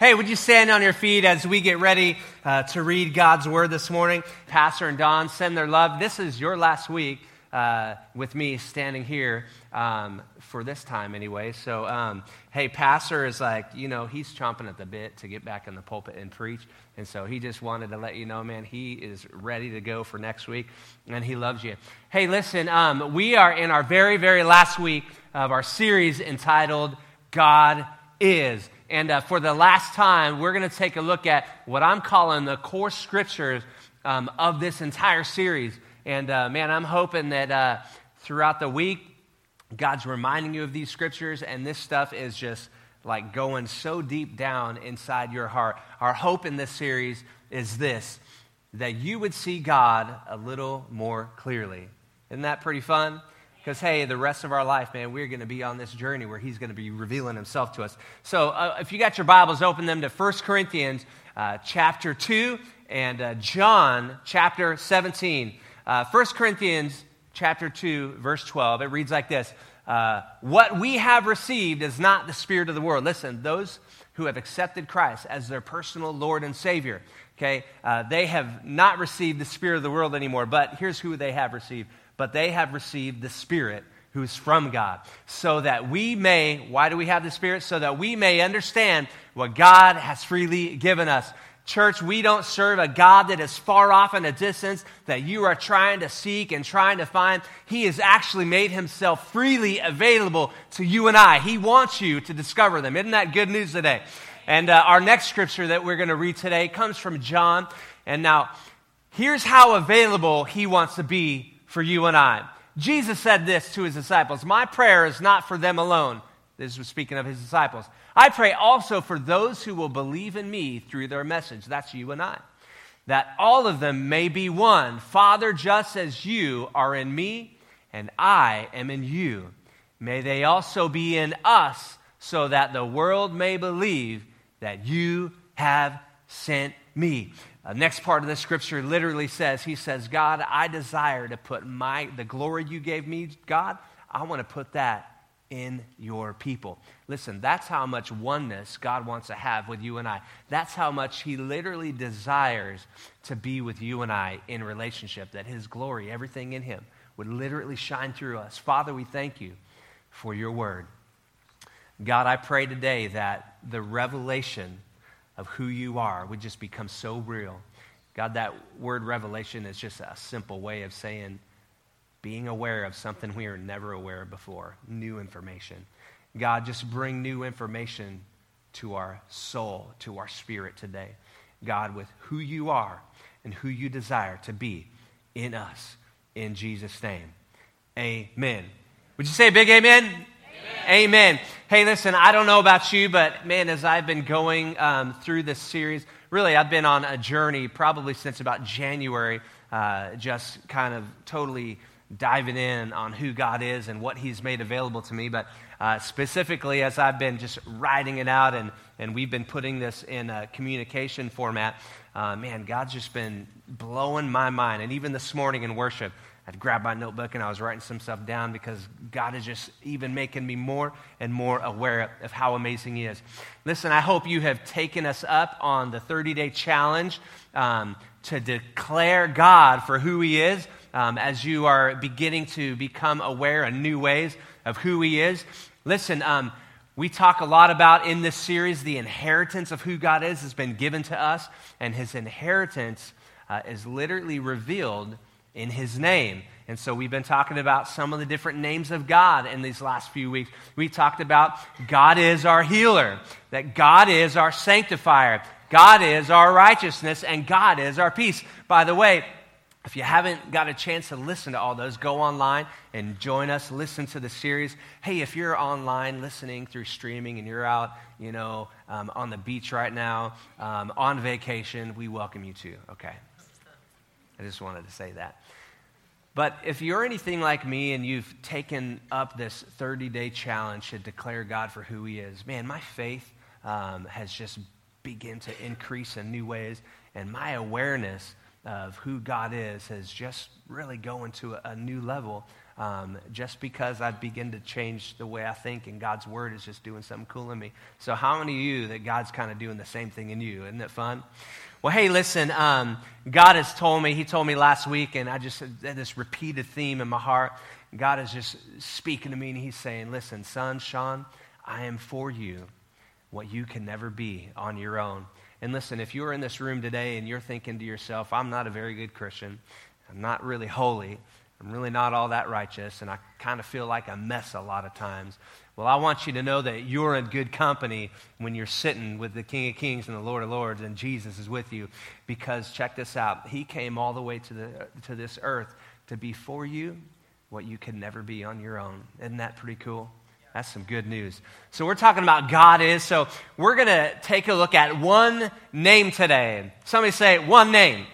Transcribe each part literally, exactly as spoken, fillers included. Hey, would you stand on your feet as we get ready uh, to read God's Word this morning? Pastor and Don send their love. This is your last week uh, with me standing here um, for this time anyway. So, um, hey, Pastor is like, you know, he's chomping at the bit to get back in the pulpit and preach. And so he just wanted to let you know, man, he is ready to go for next week, and he loves you. Hey, listen, um, we are in our very, very last week of our series entitled God Is. And uh, for the last time, we're going to take a look at what I'm calling the core scriptures um, of this entire series. And uh, man, I'm hoping that uh, throughout the week, God's reminding you of these scriptures, and this stuff is just like going so deep down inside your heart. Our hope in this series is this, that you would see God a little more clearly. Isn't that pretty fun? Because, hey, the rest of our life, man, we're going to be on this journey where he's going to be revealing himself to us. So uh, if you got your Bibles, open them to First Corinthians uh, chapter two and uh, John chapter seventeen. Uh, First Corinthians chapter two, verse twelve, it reads like this. Uh, what we have received is not the spirit of the world. Listen, those who have accepted Christ as their personal Lord and Savior, okay, uh, they have not received the spirit of the world anymore, but here's who they have received. But they have received the Spirit who is from God, so that we may, why do we have the Spirit? So that we may understand what God has freely given us. Church, we don't serve a God that is far off in a distance that you are trying to seek and trying to find. He has actually made himself freely available to you and I. He wants you to discover them. Isn't that good news today? And uh, our next scripture that we're going to read today comes from John. And now, here's how available he wants to be for you and I. Jesus said this to his disciples, my prayer is not for them alone. This was speaking of his disciples. I pray also for those who will believe in me through their message. That's you and I. That all of them may be one. Father, just as you are in me and I am in you, may they also be in us so that the world may believe that you have sent me. The next part of the scripture literally says, he says, God, I desire to put my the glory you gave me, God, I want to put that in your people. Listen, that's how much oneness God wants to have with you and I. That's how much he literally desires to be with you and I in relationship, that his glory, everything in him, would literally shine through us. Father, we thank you for your word. God, I pray today that the revelation of who you are would just become so real. God, that word revelation is just a simple way of saying being aware of something we were never aware of before, new information. God, just bring new information to our soul, to our spirit today. God, with who you are and who you desire to be in us, in Jesus' name, amen. Would you say a big amen? Amen. Amen. Hey, listen, I don't know about you, but man, as I've been going um, through this series, really I've been on a journey probably since about January, uh, just kind of totally diving in on who God is and what he's made available to me. But uh, specifically as I've been just writing it out and, and we've been putting this in a communication format, uh, man, God's just been blowing my mind. And even this morning in worship, I'd grab my notebook and I was writing some stuff down because God is just even making me more and more aware of how amazing he is. Listen, I hope you have taken us up on the thirty-day challenge um, to declare God for who he is um, as you are beginning to become aware in new ways of who he is. Listen, um, we talk a lot about in this series the inheritance of who God is has been given to us, and his inheritance uh, is literally revealed in his name. And so we've been talking about some of the different names of God in these last few weeks. We talked about God is our healer, that God is our sanctifier, God is our righteousness, and God is our peace. By the way, if you haven't got a chance to listen to all those, go online and join us, listen to the series. Hey, if you're online listening through streaming and you're out, you know, um, on the beach right now, um, on vacation, we welcome you too, okay? I just wanted to say that. But if you're anything like me and you've taken up this thirty-day challenge to declare God for who he is, man, my faith um, has just begun to increase in new ways, and my awareness of who God is is just really going to a, a new level. Um, just because I begin to change the way I think, and God's word is just doing something cool in me. So how many of you that God's kind of doing the same thing in you? Isn't it fun? Well, hey, listen, um, God has told me, he told me last week, and I just had this repeated theme in my heart. God is just speaking to me, and he's saying, listen, son, Shawn, I am for you what you can never be on your own. And listen, if you're in this room today and you're thinking to yourself, I'm not a very good Christian, I'm not really holy, I'm really not all that righteous, and I kind of feel like a mess a lot of times. Well, I want you to know that you're in good company when you're sitting with the King of Kings and the Lord of Lords, and Jesus is with you, because check this out. He came all the way to the to this earth to be for you what you could never be on your own. Isn't that pretty cool? That's some good news. So we're talking about God is. So we're going to take a look at one name today. Somebody say one name. One name.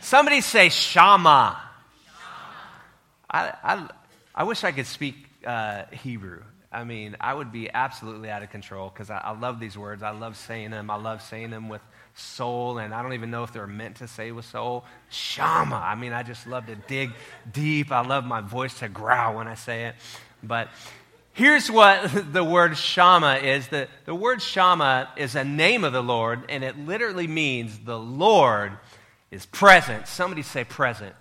Somebody say Shammah. I, I I wish I could speak uh, Hebrew. I mean, I would be absolutely out of control because I, I love these words. I love saying them. I love saying them with soul, and I don't even know if they're meant to say with soul. Shammah. I mean, I just love to dig deep. I love my voice to growl when I say it. But here's what the word Shammah is. The, the word Shammah is a name of the Lord, and it literally means the Lord is present. Somebody say present.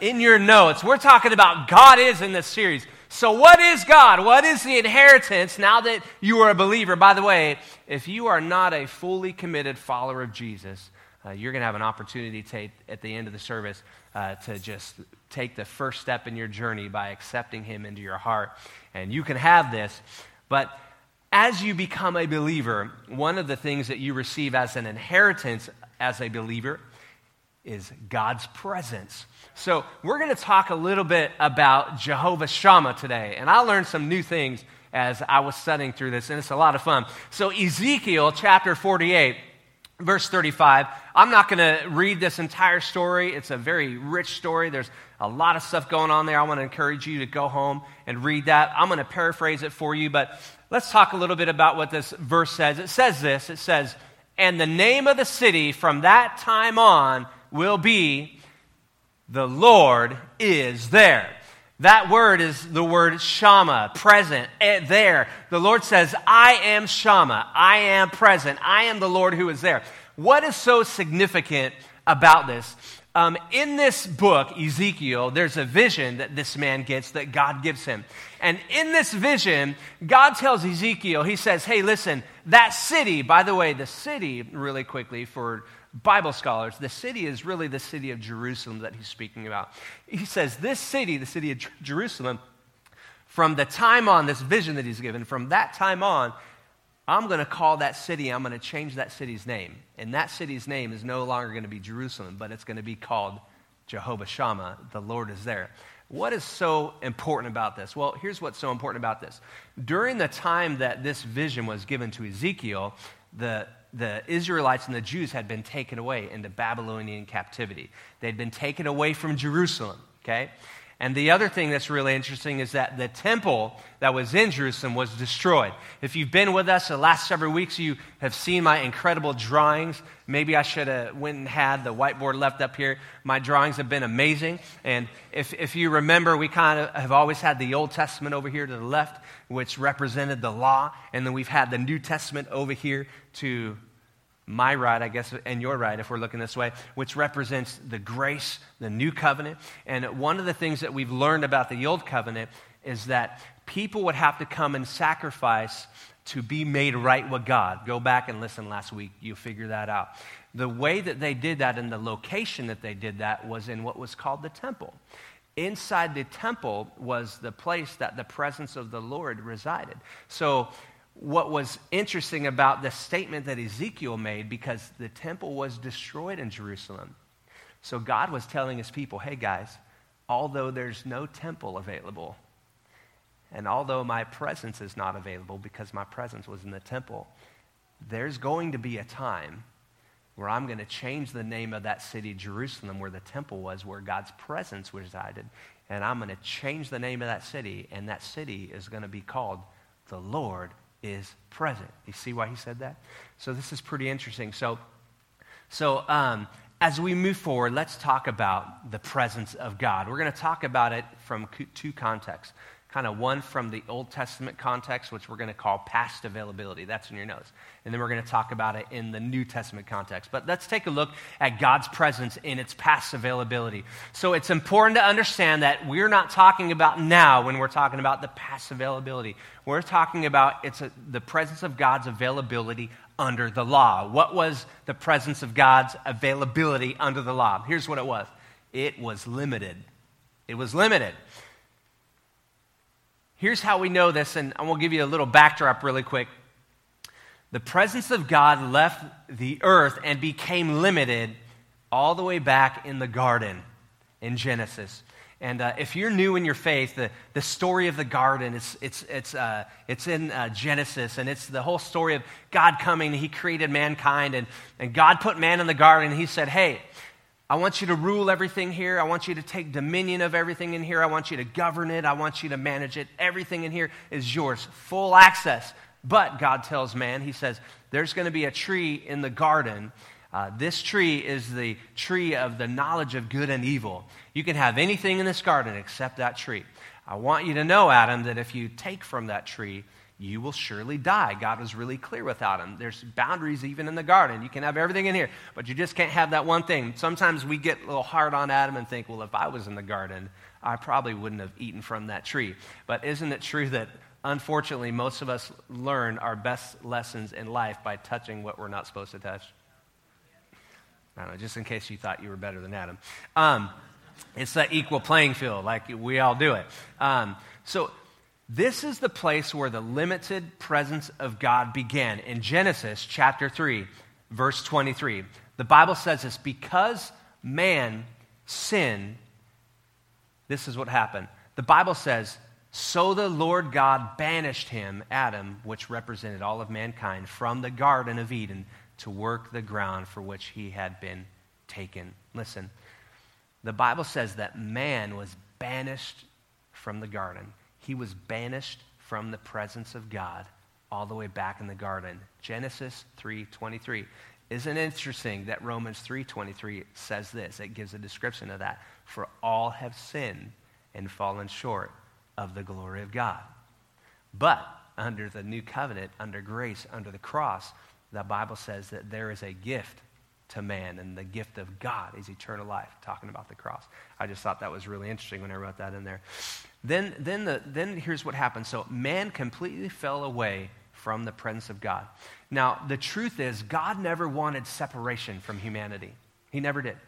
In your notes, we're talking about God is in this series. So what is God? What is the inheritance now that you are a believer? By the way, if you are not a fully committed follower of Jesus, uh, you're going to have an opportunity to, at the end of the service uh, to just take the first step in your journey by accepting him into your heart. And you can have this. But as you become a believer, one of the things that you receive as an inheritance as a believer is God's presence. So we're going to talk a little bit about Jehovah Shammah today. And I learned some new things as I was studying through this, and it's a lot of fun. So Ezekiel chapter forty-eight, verse thirty-five. I'm not going to read this entire story. It's a very rich story. There's a lot of stuff going on there. I want to encourage you to go home and read that. I'm going to paraphrase it for you, but let's talk a little bit about what this verse says. It says this. It says, and the name of the city from that time on will be the Lord is there. That word is the word Shammah, present, there. The Lord says, I am Shammah, I am present, I am the Lord who is there. What is so significant about this? Um, in this book, Ezekiel, there's a vision that this man gets that God gives him. And in this vision, God tells Ezekiel, he says, hey, listen, that city, by the way, the city, really quickly for Bible scholars, the city is really the city of Jerusalem that he's speaking about. He says this city, the city of Jerusalem, from the time on, this vision that he's given, from that time on, I'm going to call that city, I'm going to change that city's name. And that city's name is no longer going to be Jerusalem, but it's going to be called Jehovah Shammah, the Lord is there. What is so important about this? Well, here's what's so important about this. During the time that this vision was given to Ezekiel, the The Israelites and the Jews had been taken away into Babylonian captivity. They'd been taken away from Jerusalem, okay? And the other thing that's really interesting is that the temple that was in Jerusalem was destroyed. If you've been with us the last several weeks, you have seen my incredible drawings. Maybe I should have went and had the whiteboard left up here. My drawings have been amazing. And if, if you remember, we kind of have always had the Old Testament over here to the left, which represented the law. And then we've had the New Testament over here to my right, I guess, and your right, if we're looking this way, which represents the grace, the new covenant. And one of the things that we've learned about the old covenant is that people would have to come and sacrifice to be made right with God. Go back and listen last week. You'll figure that out. The way that they did that and the location that they did that was in what was called the temple. Inside the temple was the place that the presence of the Lord resided. So what was interesting about the statement that Ezekiel made, because the temple was destroyed in Jerusalem. So God was telling his people, hey guys, although there's no temple available, and although my presence is not available because my presence was in the temple, there's going to be a time where I'm going to change the name of that city, Jerusalem, where the temple was, where God's presence resided, and I'm going to change the name of that city, and that city is going to be called the Lord is present. You see why he said that? So this is pretty interesting. So so um, as we move forward, let's talk about the presence of God. We're going to talk about it from two contexts. Kind of one from the Old Testament context, which we're going to call past availability. That's in your notes. And then we're going to talk about it in the New Testament context. But let's take a look at God's presence in its past availability. So it's important to understand that we're not talking about now when we're talking about the past availability. We're talking about it's a, the presence of God's availability under the law. What was the presence of God's availability under the law? Here's what it was. It was limited. It was limited. Here's how we know this, and I will give you a little backdrop really quick. The presence of God left the earth and became limited all the way back in the garden in Genesis. And uh, if you're new in your faith, the, the story of the garden, it's, it's, it's, uh, it's in uh, Genesis, and it's the whole story of God coming. He created mankind, and, and God put man in the garden, and he said, hey, I want you to rule everything here. I want you to take dominion of everything in here. I want you to govern it. I want you to manage it. Everything in here is yours, full access. But God tells man, he says, there's going to be a tree in the garden. Uh, this tree is the tree of the knowledge of good and evil. You can have anything in this garden except that tree. I want you to know, Adam, that if you take from that tree, you will surely die. God was really clear without him. There's boundaries even in the garden. You can have everything in here, but you just can't have that one thing. Sometimes we get a little hard on Adam and think, well, if I was in the garden, I probably wouldn't have eaten from that tree. But isn't it true that, unfortunately, most of us learn our best lessons in life by touching what we're not supposed to touch? I don't know, just in case you thought you were better than Adam. Um, it's that equal playing field, like we all do it. Um, so... This is the place where the limited presence of God began. In Genesis chapter three, verse twenty-three, the Bible says this, because man sinned, this is what happened. The Bible says, so the Lord God banished him, Adam, which represented all of mankind, from the Garden of Eden to work the ground for which he had been taken. Listen, the Bible says that man was banished from the garden. He was banished from the presence of God all the way back in the garden. Genesis three twenty-three. Isn't it interesting that Romans three twenty-three says this? It gives a description of that. For all have sinned and fallen short of the glory of God. But under the new covenant, under grace, under the cross, the Bible says that there is a gift to man, and the gift of God is eternal life, talking about the cross. I just thought that was really interesting when I wrote that in there. Then then, the, then here's what happened. So man completely fell away from the presence of God. Now, the truth is, God never wanted separation from humanity. He never did.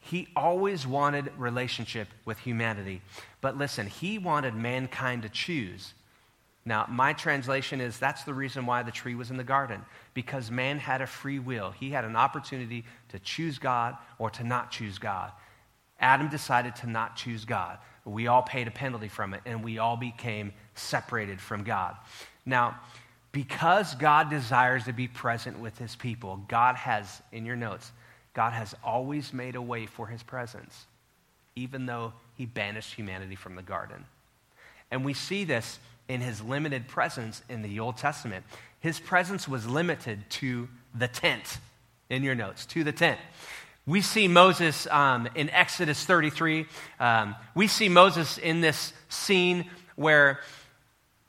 He always wanted relationship with humanity. But listen, he wanted mankind to choose. Now, my translation is that's the reason why the tree was in the garden, because man had a free will. He had an opportunity to choose God or to not choose God. Adam decided to not choose God. We all paid a penalty from it, and we all became separated from God. Now, because God desires to be present with his people, God has, in your notes, God has always made a way for his presence, even though he banished humanity from the garden. And we see this in his limited presence in the Old Testament. His presence was limited to the tent, in your notes, to the tent. We see Moses um, in Exodus thirty-three. Um, we see Moses in this scene where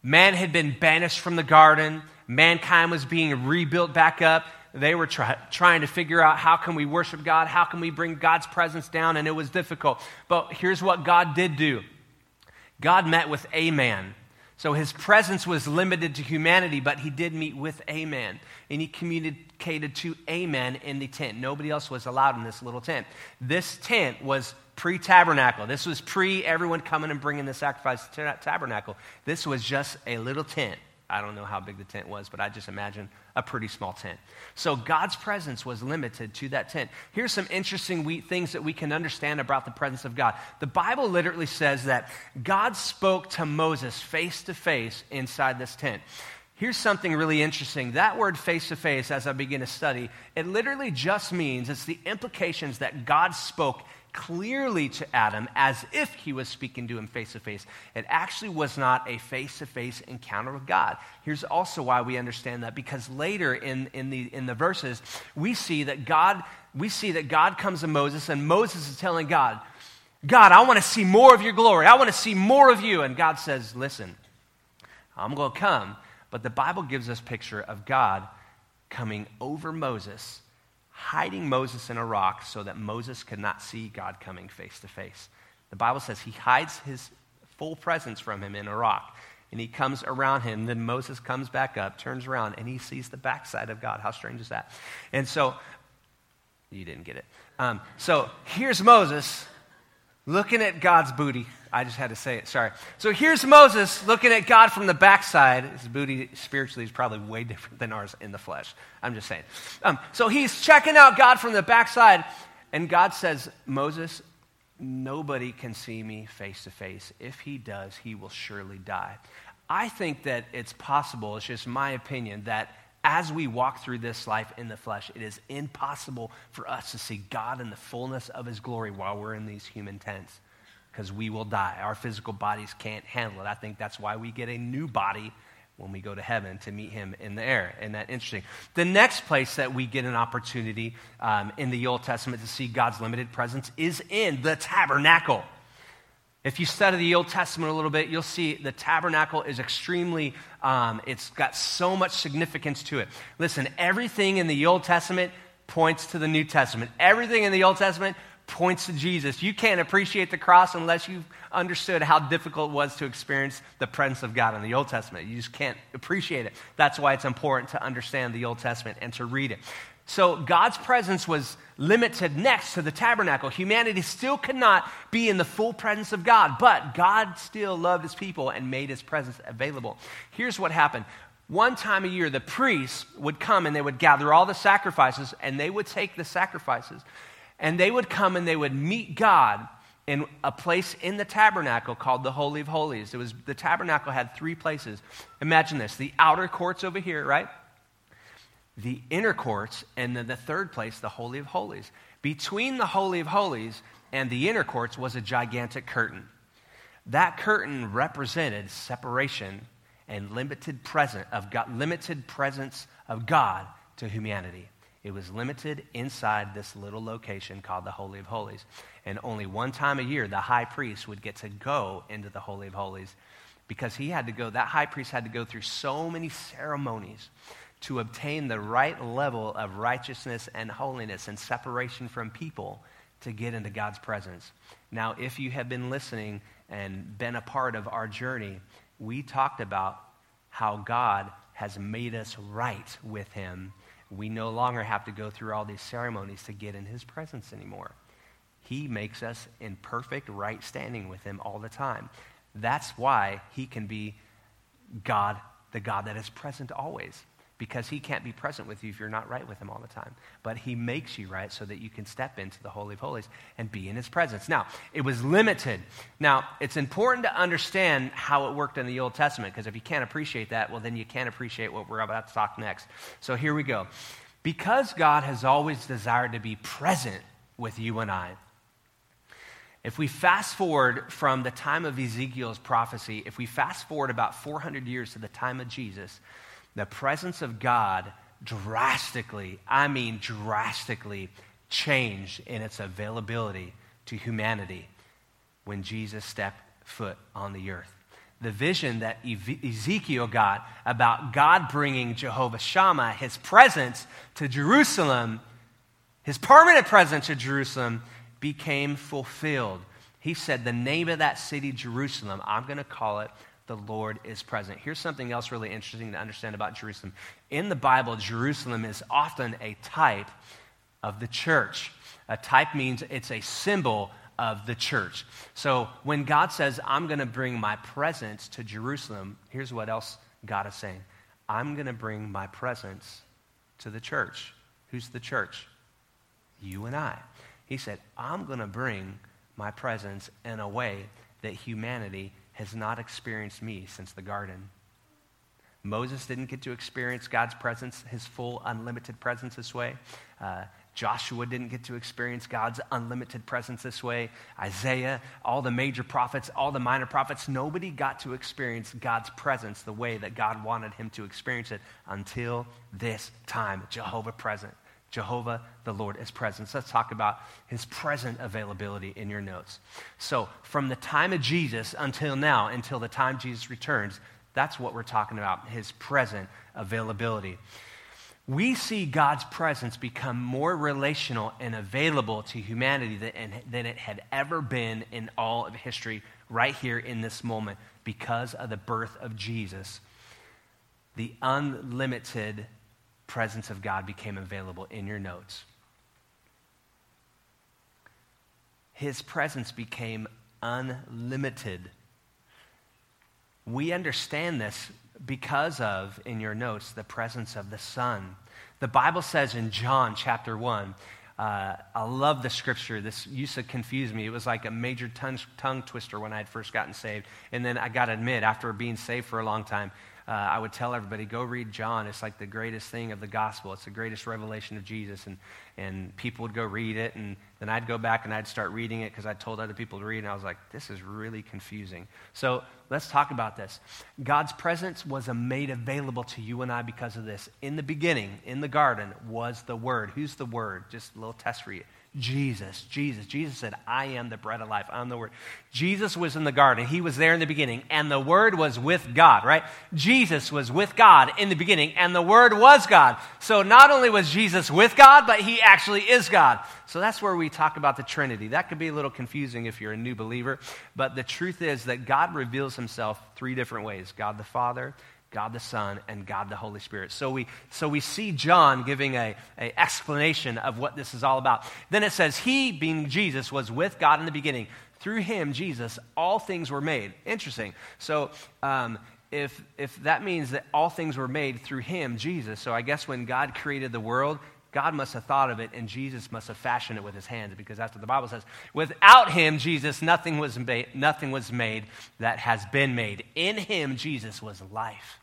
man had been banished from the garden. Mankind was being rebuilt back up. They were try, trying to figure out how can we worship God? How can we bring God's presence down? And it was difficult. But here's what God did do. God met with a man. So his presence was limited to humanity, but he did meet with a man, and he communicated to a man in the tent. Nobody else was allowed in this little tent. This tent was pre-tabernacle. This was pre-everyone coming and bringing the sacrifice to the tabernacle. This was just a little tent. I don't know how big the tent was, but I just imagine a pretty small tent. So God's presence was limited to that tent. Here's some interesting we, things that we can understand about the presence of God. The Bible literally says that God spoke to Moses face to face inside this tent. Here's something really interesting. That word face to face, as I begin to study, it literally just means it's the implications that God spoke clearly to Adam as if he was speaking to him face-to-face. It actually was not a face-to-face encounter with God. Here's also why we understand that, because later in, in, the, in the verses, we see that God we see that God comes to Moses, and Moses is telling God, God, I want to see more of your glory. I want to see more of you. And God says, listen, I'm going to come. But the Bible gives us a picture of God coming over Moses, hiding Moses in a rock so that Moses could not see God coming face to face. The Bible says he hides his full presence from him in a rock, and he comes around him. Then Moses comes back up, turns around, and he sees the backside of God. How strange is that? And so, you didn't get it. Um, so here's Moses looking at God's booty. I just had to say it, sorry. So here's Moses looking at God from the backside. His booty spiritually is probably way different than ours in the flesh. I'm just saying. Um, so he's checking out God from the backside, and God says, Moses, nobody can see me face to face. If he does, he will surely die. I think that it's possible, it's just my opinion, that as we walk through this life in the flesh, it is impossible for us to see God in the fullness of his glory while we're in these human tents, because we will die. Our physical bodies can't handle it. I think that's why we get a new body when we go to heaven, to meet him in the air. Isn't that interesting? The next place that we get an opportunity um, in the Old Testament to see God's limited presence is in the tabernacle. If you study the Old Testament a little bit, you'll see the tabernacle is extremely, um, it's got so much significance to it. Listen, everything in the Old Testament points to the New Testament. Everything in the Old Testament points to Jesus. You can't appreciate the cross unless you've understood how difficult it was to experience the presence of God in the Old Testament. You just can't appreciate it. That's why it's important to understand the Old Testament and to read it. So God's presence was limited next to the tabernacle. Humanity still could not be in the full presence of God, but God still loved his people and made his presence available. Here's what happened. One time a year, the priests would come and they would gather all the sacrifices, and they would take the sacrifices, and they would come and they would meet God in a place in the tabernacle called the Holy of Holies. It was, the tabernacle had three places. Imagine this, the outer courts over here, right? The inner courts, and then the third place, the Holy of Holies. Between the Holy of Holies and the inner courts was a gigantic curtain. That curtain represented separation and limited presence of God, limited presence of God to humanity. It was limited inside this little location called the Holy of Holies. And only one time a year, the high priest would get to go into the Holy of Holies, because he had to go, that high priest had to go through so many ceremonies to obtain the right level of righteousness and holiness and separation from people to get into God's presence. Now, if you have been listening and been a part of our journey, we talked about how God has made us right with him. We no longer have to go through all these ceremonies to get in his presence anymore. He makes us in perfect right standing with him all the time. That's why he can be God, the God that is present always, because he can't be present with you if you're not right with him all the time. But he makes you right so that you can step into the Holy of Holies and be in his presence. Now, it was limited. Now, it's important to understand how it worked in the Old Testament, because if you can't appreciate that, well, then you can't appreciate what we're about to talk next. So here we go. Because God has always desired to be present with you and I, if we fast forward from the time of Ezekiel's prophecy, if we fast forward about four hundred years to the time of Jesus, the presence of God drastically, I mean drastically, changed in its availability to humanity when Jesus stepped foot on the earth. The vision that Ezekiel got about God bringing Jehovah Shammah, his presence to Jerusalem, his permanent presence to Jerusalem, became fulfilled. He said, the name of that city, Jerusalem, I'm going to call it the Lord is present. Here's something else really interesting to understand about Jerusalem. In the Bible, Jerusalem is often a type of the church. A type means it's a symbol of the church. So when God says, I'm going to bring my presence to Jerusalem, here's what else God is saying. I'm going to bring my presence to the church. Who's the church? You and I. He said, I'm going to bring my presence in a way that humanity has not experienced me since the garden. Moses didn't get to experience God's presence, his full, unlimited presence this way. Uh, Joshua didn't get to experience God's unlimited presence this way. Isaiah, all the major prophets, all the minor prophets, nobody got to experience God's presence the way that God wanted him to experience it until this time. Jehovah present. Jehovah, the Lord, is present. So let's talk about his present availability in your notes. So from the time of Jesus until now, until the time Jesus returns, that's what we're talking about, his present availability. We see God's presence become more relational and available to humanity than it had ever been in all of history right here in this moment because of the birth of Jesus. The unlimited presence of God became available in your notes. His presence became unlimited. We understand this because of, in your notes, the presence of the Son. The Bible says in John chapter one, uh, I love the scripture. This used to confuse me. It was like a major tongue, tongue twister when I had first gotten saved. And then I got to admit, after being saved for a long time, uh, I would tell everybody, go read John. It's like the greatest thing of the gospel. It's the greatest revelation of Jesus. And, and people would go read it. And then I'd go back and I'd start reading it because I told other people to read. And I was like, this is really confusing. So let's talk about this. God's presence was made available to you and I because of this. In the beginning, in the garden, was the Word. Who's the Word? Just a little test for you. Jesus, Jesus. Jesus said, I am the bread of life. I'm the Word. Jesus was in the garden. He was there in the beginning, and the Word was with God, right? Jesus was with God in the beginning, and the Word was God. So not only was Jesus with God, but he actually is God. So that's where we talk about the Trinity. That could be a little confusing if you're a new believer, but the truth is that God reveals himself three different ways: God the Father, God the Son, and God the Holy Spirit. So we so we see John giving a, a explanation of what this is all about. Then it says, he, being Jesus, was with God in the beginning. Through him, Jesus, all things were made. Interesting. So um, if if that means that all things were made through him, Jesus, so I guess when God created the world, God must have thought of it, and Jesus must have fashioned it with his hands, because that's what the Bible says. Without him, Jesus, nothing was made, nothing was made that has been made. In him, Jesus, was life,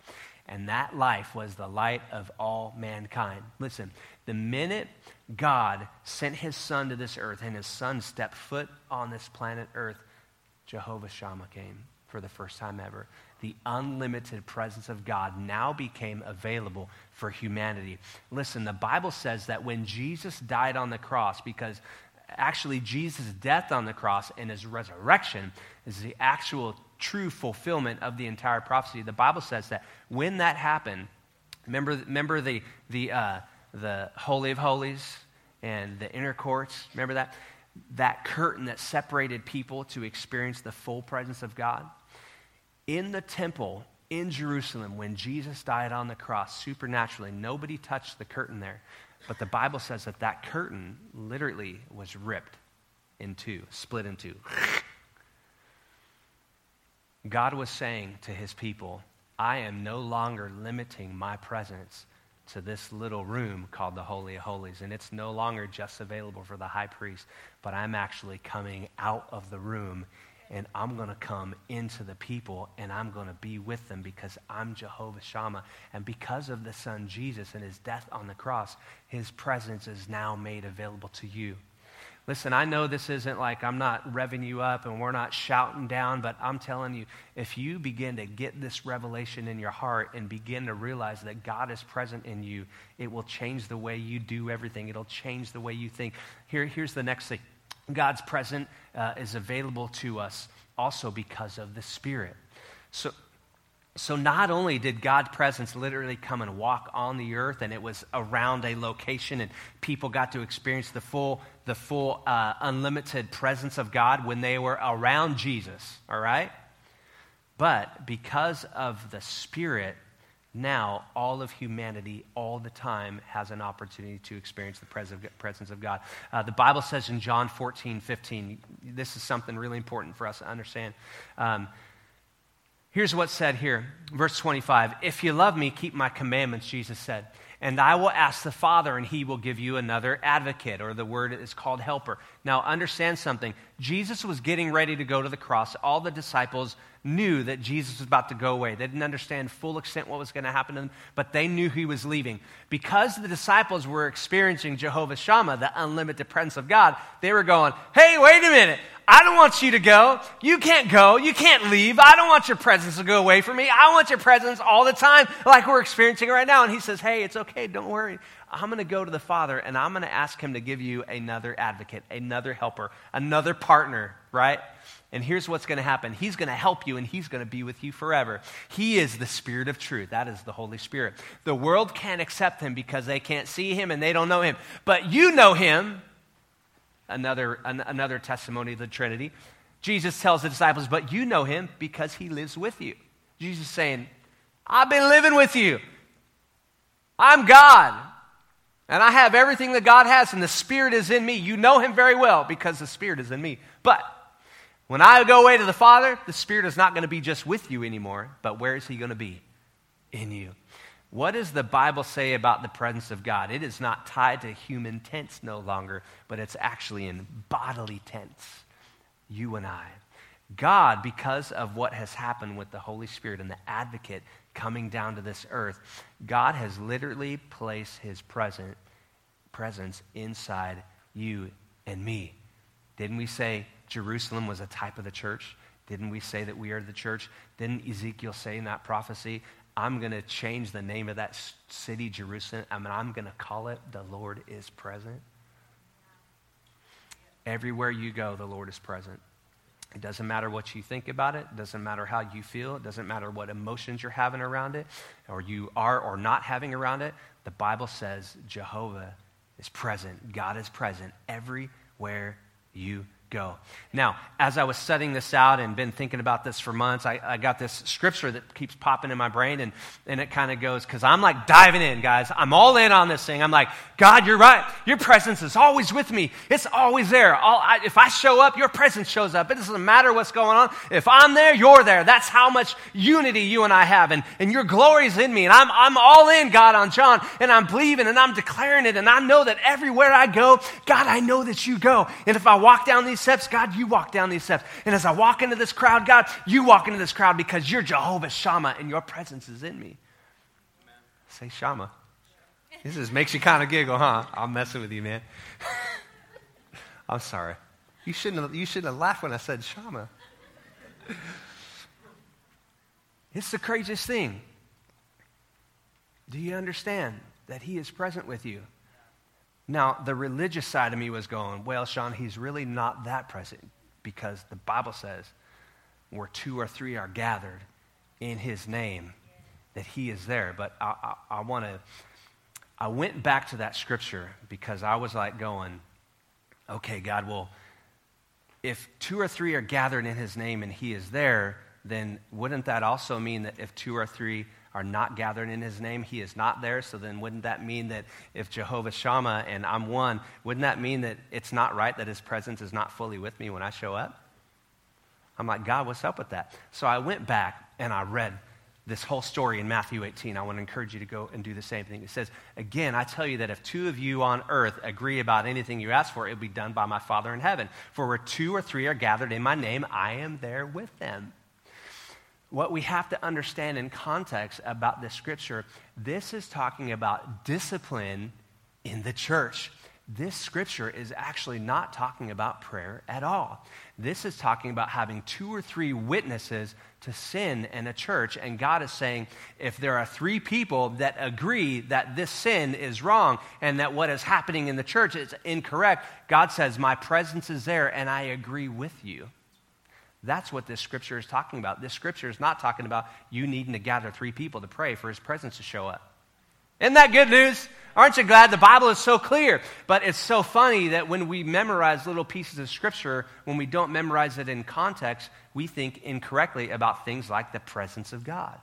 and that life was the light of all mankind. Listen, the minute God sent his Son to this earth and his Son stepped foot on this planet earth, Jehovah Shammah came for the first time ever. The unlimited presence of God now became available for humanity. Listen, the Bible says that when Jesus died on the cross, because actually Jesus' death on the cross and his resurrection is the actual true fulfillment of the entire prophecy. The Bible says that when that happened, remember, remember the the uh, the Holy of Holies and the inner courts, remember that? That curtain that separated people to experience the full presence of God? In the temple in Jerusalem, when Jesus died on the cross, supernaturally, nobody touched the curtain there. But the Bible says that that curtain literally was ripped in two, split in two. God was saying to his people, I am no longer limiting my presence to this little room called the Holy of Holies, and it's no longer just available for the high priest, but I'm actually coming out of the room, and I'm going to come into the people, and I'm going to be with them because I'm Jehovah Shammah. And because of the Son Jesus and his death on the cross, his presence is now made available to you. Listen, I know this isn't like I'm not revving you up and we're not shouting down, but I'm telling you, if you begin to get this revelation in your heart and begin to realize that God is present in you, it will change the way you do everything. It'll change the way you think. Here, here's the next thing. God's presence uh, is available to us also because of the Spirit. So so not only did God's presence literally come and walk on the earth, and it was around a location, and people got to experience the full, the full uh, unlimited presence of God when they were around Jesus, all right? But because of the Spirit, now, all of humanity, all the time, has an opportunity to experience the presence of God. Uh, the Bible says in John fourteen fifteen, this is something really important for us to understand. Um, here's what's said here, verse twenty-five. If you love me, keep my commandments, Jesus said. And I will ask the Father, and he will give you another advocate, or the word is called helper. Now understand something. Jesus was getting ready to go to the cross. All the disciples knew that Jesus was about to go away. They didn't understand full extent what was going to happen to them, but they knew he was leaving. Because the disciples were experiencing Jehovah Shammah, the unlimited presence of God, they were going, hey, wait a minute. I don't want you to go. You can't go. You can't leave. I don't want your presence to go away from me. I want your presence all the time, like we're experiencing right now. And he says, hey, it's okay. Don't worry. I'm going to go to the Father, and I'm going to ask him to give you another advocate, another helper, another partner, right? And here's what's going to happen. He's going to help you, and he's going to be with you forever. He is the Spirit of truth. That is the Holy Spirit. The world can't accept him because they can't see him and they don't know him. But you know him. Another, an, another testimony of the Trinity. Jesus tells the disciples, but you know him because he lives with you. Jesus is saying, I've been living with you. I'm God. And I have everything that God has, and the Spirit is in me. You know him very well because the Spirit is in me. But when I go away to the Father, the Spirit is not going to be just with you anymore, but where is he going to be? In you. What does the Bible say about the presence of God? It is not tied to human tense no longer, but it's actually in bodily tense. You and I. God, because of what has happened with the Holy Spirit and the advocate coming down to this earth, God has literally placed his present presence inside you and me. Didn't we say Jerusalem was a type of the church? Didn't we say that we are the church? Didn't Ezekiel say in that prophecy, I'm going to change the name of that city, Jerusalem, I mean, I'm going to call it the Lord is present? Everywhere you go, the Lord is present. It doesn't matter what you think about it. It doesn't matter how you feel. It doesn't matter what emotions you're having around it, or you are or not having around it. The Bible says Jehovah is present. God is present everywhere you go. Now, as I was setting this out and been thinking about this for months, I, I got this scripture that keeps popping in my brain, and, and it kind of goes, because I'm like diving in, guys. I'm all in on this thing. I'm like, God, you're right. Your presence is always with me. It's always there. All, I, if I show up, your presence shows up. It doesn't matter what's going on. If I'm there, you're there. That's how much unity you and I have, and, and your glory's in me, and I'm, I'm all in, God, on John, and I'm believing, and I'm declaring it, and I know that everywhere I go, God, I know that you go, and if I walk down these steps, God, you walk down these steps. And as I walk into this crowd, God, you walk into this crowd because you're Jehovah Shammah and your presence is in me. Amen. Say Shammah. Yeah. This just makes you kind of giggle, huh? I'm messing with you, man. I'm sorry. You shouldn't have, you shouldn't have laughed when I said Shammah. It's the craziest thing. Do you understand that he is present with you? Now, the religious side of me was going, well, Shawn, he's really not that present because the Bible says where two or three are gathered in his name, that he is there. But I, I, I want to, I went back to that scripture because I was like going, okay, God, well, if two or three are gathered in his name and he is there, then wouldn't that also mean that if two or three are not gathered in his name, he is not there? So then wouldn't that mean that if Jehovah Shammah and I'm one, wouldn't that mean that it's not right that his presence is not fully with me when I show up? I'm like, God, what's up with that? So I went back and I read this whole story in Matthew eighteen. I want to encourage you to go and do the same thing. It says, again, I tell you that if two of you on earth agree about anything you ask for, it will be done by my Father in heaven. For where two or three are gathered in my name, I am there with them. What we have to understand in context about this scripture, this is talking about discipline in the church. This scripture is actually not talking about prayer at all. This is talking about having two or three witnesses to sin in a church. And God is saying, if there are three people that agree that this sin is wrong and that what is happening in the church is incorrect, God says, my presence is there and I agree with you. That's what this scripture is talking about. This scripture is not talking about you needing to gather three people to pray for his presence to show up. Isn't that good news? Aren't you glad? The Bible is so clear. But it's so funny that when we memorize little pieces of scripture, when we don't memorize it in context, we think incorrectly about things like the presence of God.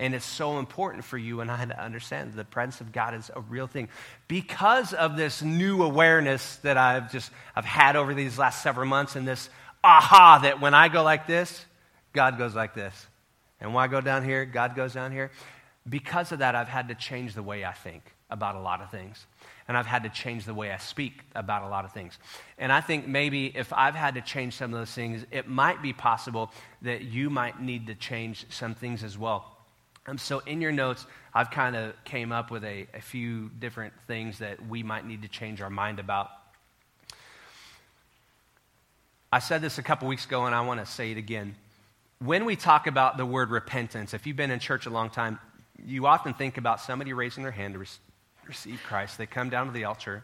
And it's so important for you and I to understand that the presence of God is a real thing. Because of this new awareness that I've just I've had over these last several months and this aha, that when I go like this, God goes like this. And when I go down here, God goes down here. Because of that, I've had to change the way I think. about a lot of things. And I've had to change the way I speak about a lot of things. And I think maybe if I've had to change some of those things, it might be possible that you might need to change some things as well. Um, so in your notes, I've kind of came up with a, a few different things that we might need to change our mind about. I said this a couple weeks ago, and I want to say it again. When we talk about the word repentance, if you've been in church a long time, you often think about somebody raising their hand to re- receive Christ. They come down to the altar,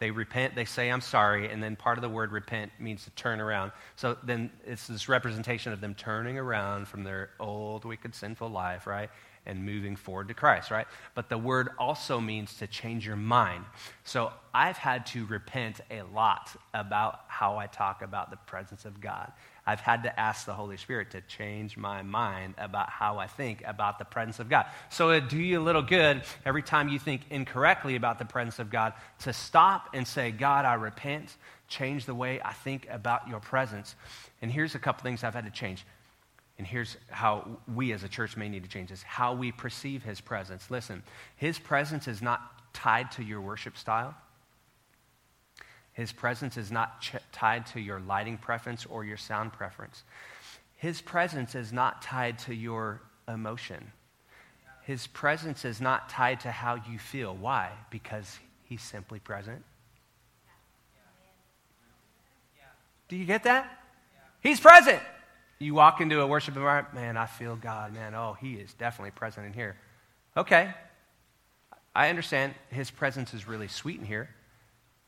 they repent, they say, I'm sorry, and then part of the word repent means to turn around. So then it's this representation of them turning around from their old, wicked, sinful life, right, and moving forward to Christ, right? But the word also means to change your mind. So I've had to repent a lot about how I talk about the presence of God. I've had to ask the Holy Spirit to change my mind about how I think about the presence of God. So it'd do you a little good every time you think incorrectly about the presence of God to stop and say, God, I repent, change the way I think about your presence. And here's a couple things I've had to change. And here's how we as a church may need to change this, how we perceive his presence. Listen, his presence is not tied to your worship style. His presence is not ch- tied to your lighting preference or your sound preference. His presence is not tied to your emotion. His presence is not tied to how you feel. Why? Because he's simply present. Do you get that? He's present. You walk into a worship environment, man, I feel God, man. Oh, he is definitely present in here. Okay. I understand his presence is really sweet in here.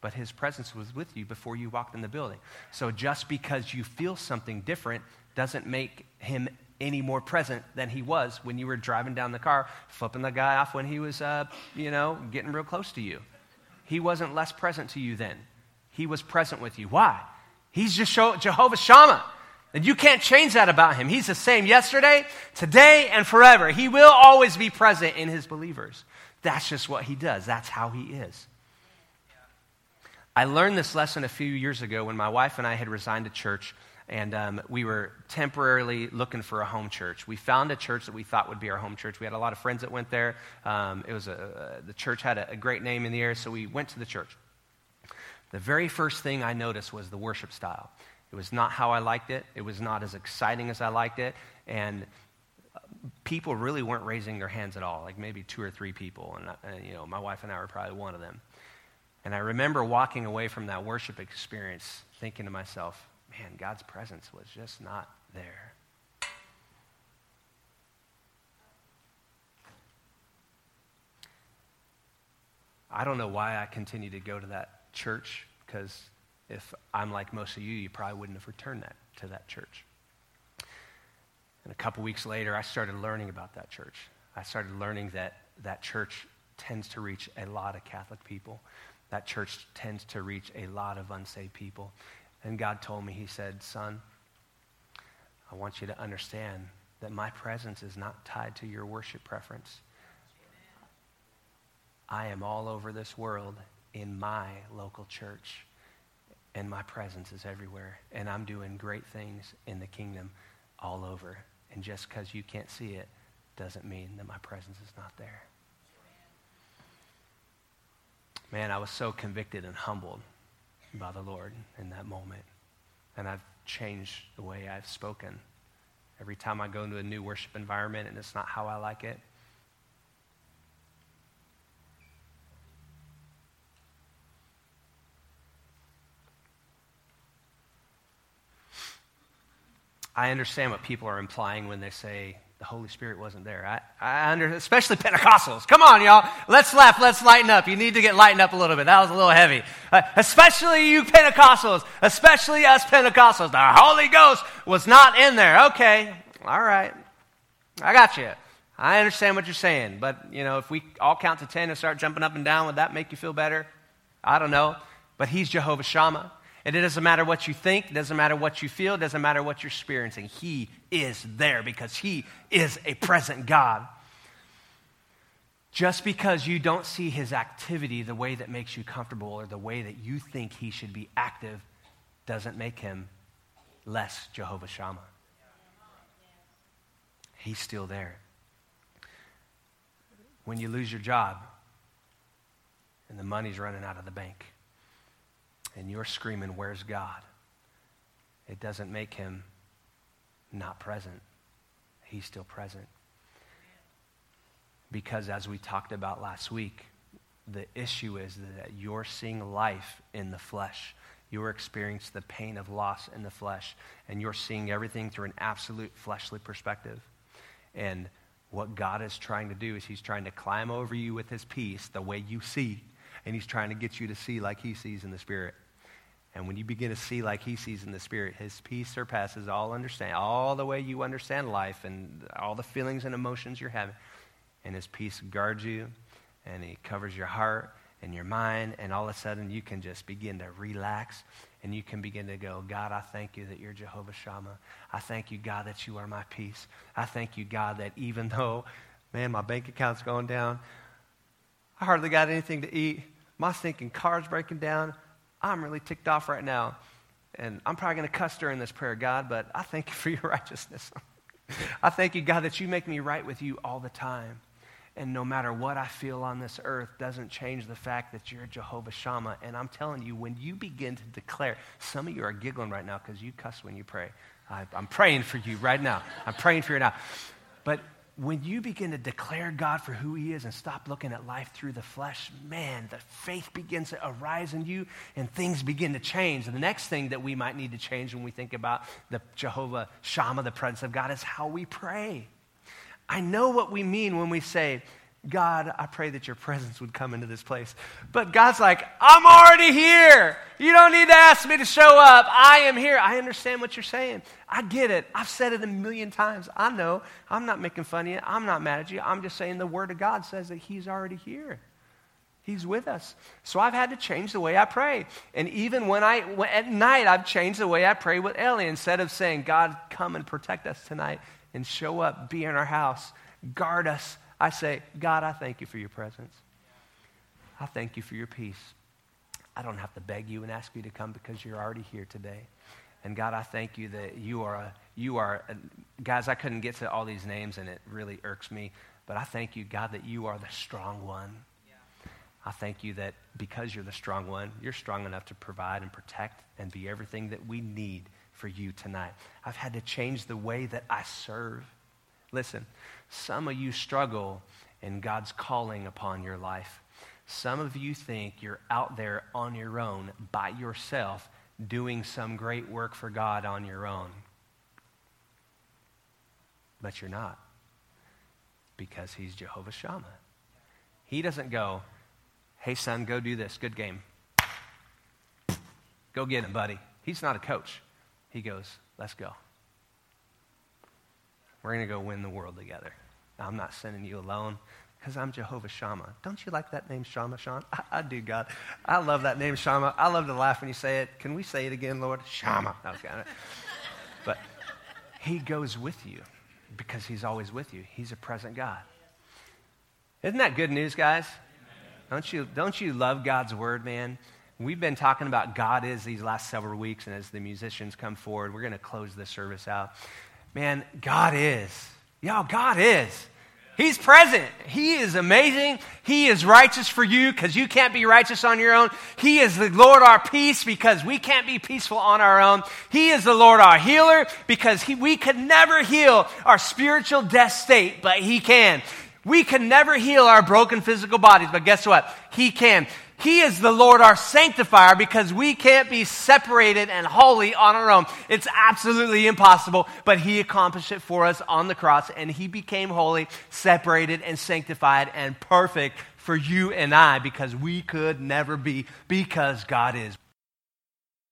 But his presence was with you before you walked in the building. So just because you feel something different doesn't make him any more present than he was when you were driving down the car, flipping the guy off when he was, uh, you know, getting real close to you. He wasn't less present to you then. He was present with you. Why? He's just Jehovah Shammah. And you can't change that about him. He's the same yesterday, today, and forever. He will always be present in his believers. That's just what he does. That's how he is. I learned this lesson a few years ago when my wife and I had resigned a church, and um, we were temporarily looking for a home church. We found a church that we thought would be our home church. We had a lot of friends that went there. Um, it was a, a, the church had a, a great name in the area, so we went to the church. The very first thing I noticed was the worship style. It was not how I liked it. It was not as exciting as I liked it, and people really weren't raising their hands at all, like maybe two or three people, and, I, and you know, my wife and I were probably one of them. And I remember walking away from that worship experience thinking to myself, man, God's presence was just not there. I don't know why I continue to go to that church, because if I'm like most of you, you probably wouldn't have returned that, to that church. And a couple weeks later, I started learning about that church. I started learning that that church tends to reach a lot of Catholic people. That church tends to reach a lot of unsaved people. And God told me, he said, son, I want you to understand that my presence is not tied to your worship preference. I am all over this world in my local church, and my presence is everywhere. And I'm doing great things in the kingdom all over. And just because you can't see it doesn't mean that my presence is not there. Man, I was so convicted and humbled by the Lord in that moment. And I've changed the way I've spoken. Every time I go into a new worship environment and it's not how I like it, I understand what people are implying when they say, the Holy Spirit wasn't there. I, I under, especially Pentecostals. Come on, y'all. Let's laugh. Let's lighten up. You need to get lightened up a little bit. That was a little heavy. Uh, especially you Pentecostals. Especially us Pentecostals. The Holy Ghost was not in there. Okay. All right. I got you. I understand what you're saying. But, you know, if we all count to ten and start jumping up and down, would that make you feel better? I don't know. But he's Jehovah Shammah. And it doesn't matter what you think. It doesn't matter what you feel. It doesn't matter what you're experiencing. He is there because he is a present God. Just because you don't see his activity the way that makes you comfortable or the way that you think he should be active doesn't make him less Jehovah Shammah. He's still there. When you lose your job, and the money's running out of the bank. And you're screaming, where's God? It doesn't make him not present. He's still present. Because as we talked about last week, the issue is that you're seeing life in the flesh. You're experiencing the pain of loss in the flesh, and you're seeing everything through an absolute fleshly perspective. And what God is trying to do is he's trying to climb over you with his peace the way you see, and he's trying to get you to see like he sees in the Spirit. And when you begin to see like he sees in the Spirit, his peace surpasses all understanding, all the way you understand life and all the feelings and emotions you're having. And his peace guards you, and he covers your heart and your mind, and all of a sudden you can just begin to relax, and you can begin to go, God, I thank you that you're Jehovah Shammah. I thank you, God, that you are my peace. I thank you, God, that even though, man, my bank account's going down, I hardly got anything to eat, my stinking car's breaking down, I'm really ticked off right now, and I'm probably going to cuss during this prayer, God, but I thank you for your righteousness. I thank you, God, that you make me right with you all the time. And no matter what I feel on this earth doesn't change the fact that you're Jehovah Shammah. And I'm telling you, when you begin to declare, some of you are giggling right now because you cuss when you pray. I, I'm praying for you right now. I'm praying for you now. But when you begin to declare God for who he is and stop looking at life through the flesh, man, the faith begins to arise in you and things begin to change. And the next thing that we might need to change when we think about the Jehovah Shammah, the presence of God, is how we pray. I know what we mean when we say, God, I pray that your presence would come into this place. But God's like, I'm already here. You don't need to ask me to show up. I am here. I understand what you're saying. I get it. I've said it a million times. I know. I'm not making fun of you. I'm not mad at you. I'm just saying the word of God says that he's already here. He's with us. So I've had to change the way I pray. And even when I at night, I've changed the way I pray with Ellie. Instead of saying, God, come and protect us tonight, and show up, be in our house, guard us, I say, God, I thank you for your presence. I thank you for your peace. I don't have to beg you and ask you to come because you're already here today. And God, I thank you that you are, a, you are, a, guys, I couldn't get to all these names and it really irks me, but I thank you, God, that you are the strong one. Yeah. I thank you that because you're the strong one, you're strong enough to provide and protect and be everything that we need for you tonight. I've had to change the way that I serve. Listen, some of you struggle in God's calling upon your life. Some of you think you're out there on your own, by yourself, doing some great work for God on your own. But you're not, because he's Jehovah Shammah. He doesn't go, hey son, go do this, good game. Go get him, buddy. He's not a coach. He goes, let's go. We're going to go win the world together. I'm not sending you alone because I'm Jehovah Shammah. Don't you like that name, Shammah, Shawn? I, I do, God. I love that name, Shammah. I love to laugh when you say it. Can we say it again, Lord? Shammah. Okay. But he goes with you because he's always with you. He's a present God. Isn't that good news, guys? Don't you, don't you love God's word, man? We've been talking about God is these last several weeks, and as the musicians come forward, we're going to close this service out. Man, God is. Y'all, God is. He's present. He is amazing. He is righteous for you because you can't be righteous on your own. He is the Lord our peace because we can't be peaceful on our own. He is the Lord our healer because he, we could never heal our spiritual death state, but he can. We can never heal our broken physical bodies, but guess what? He can. He is the Lord, our sanctifier, because we can't be separated and holy on our own. It's absolutely impossible, but he accomplished it for us on the cross, and he became holy, separated, and sanctified, and perfect for you and I, because we could never be, because God is.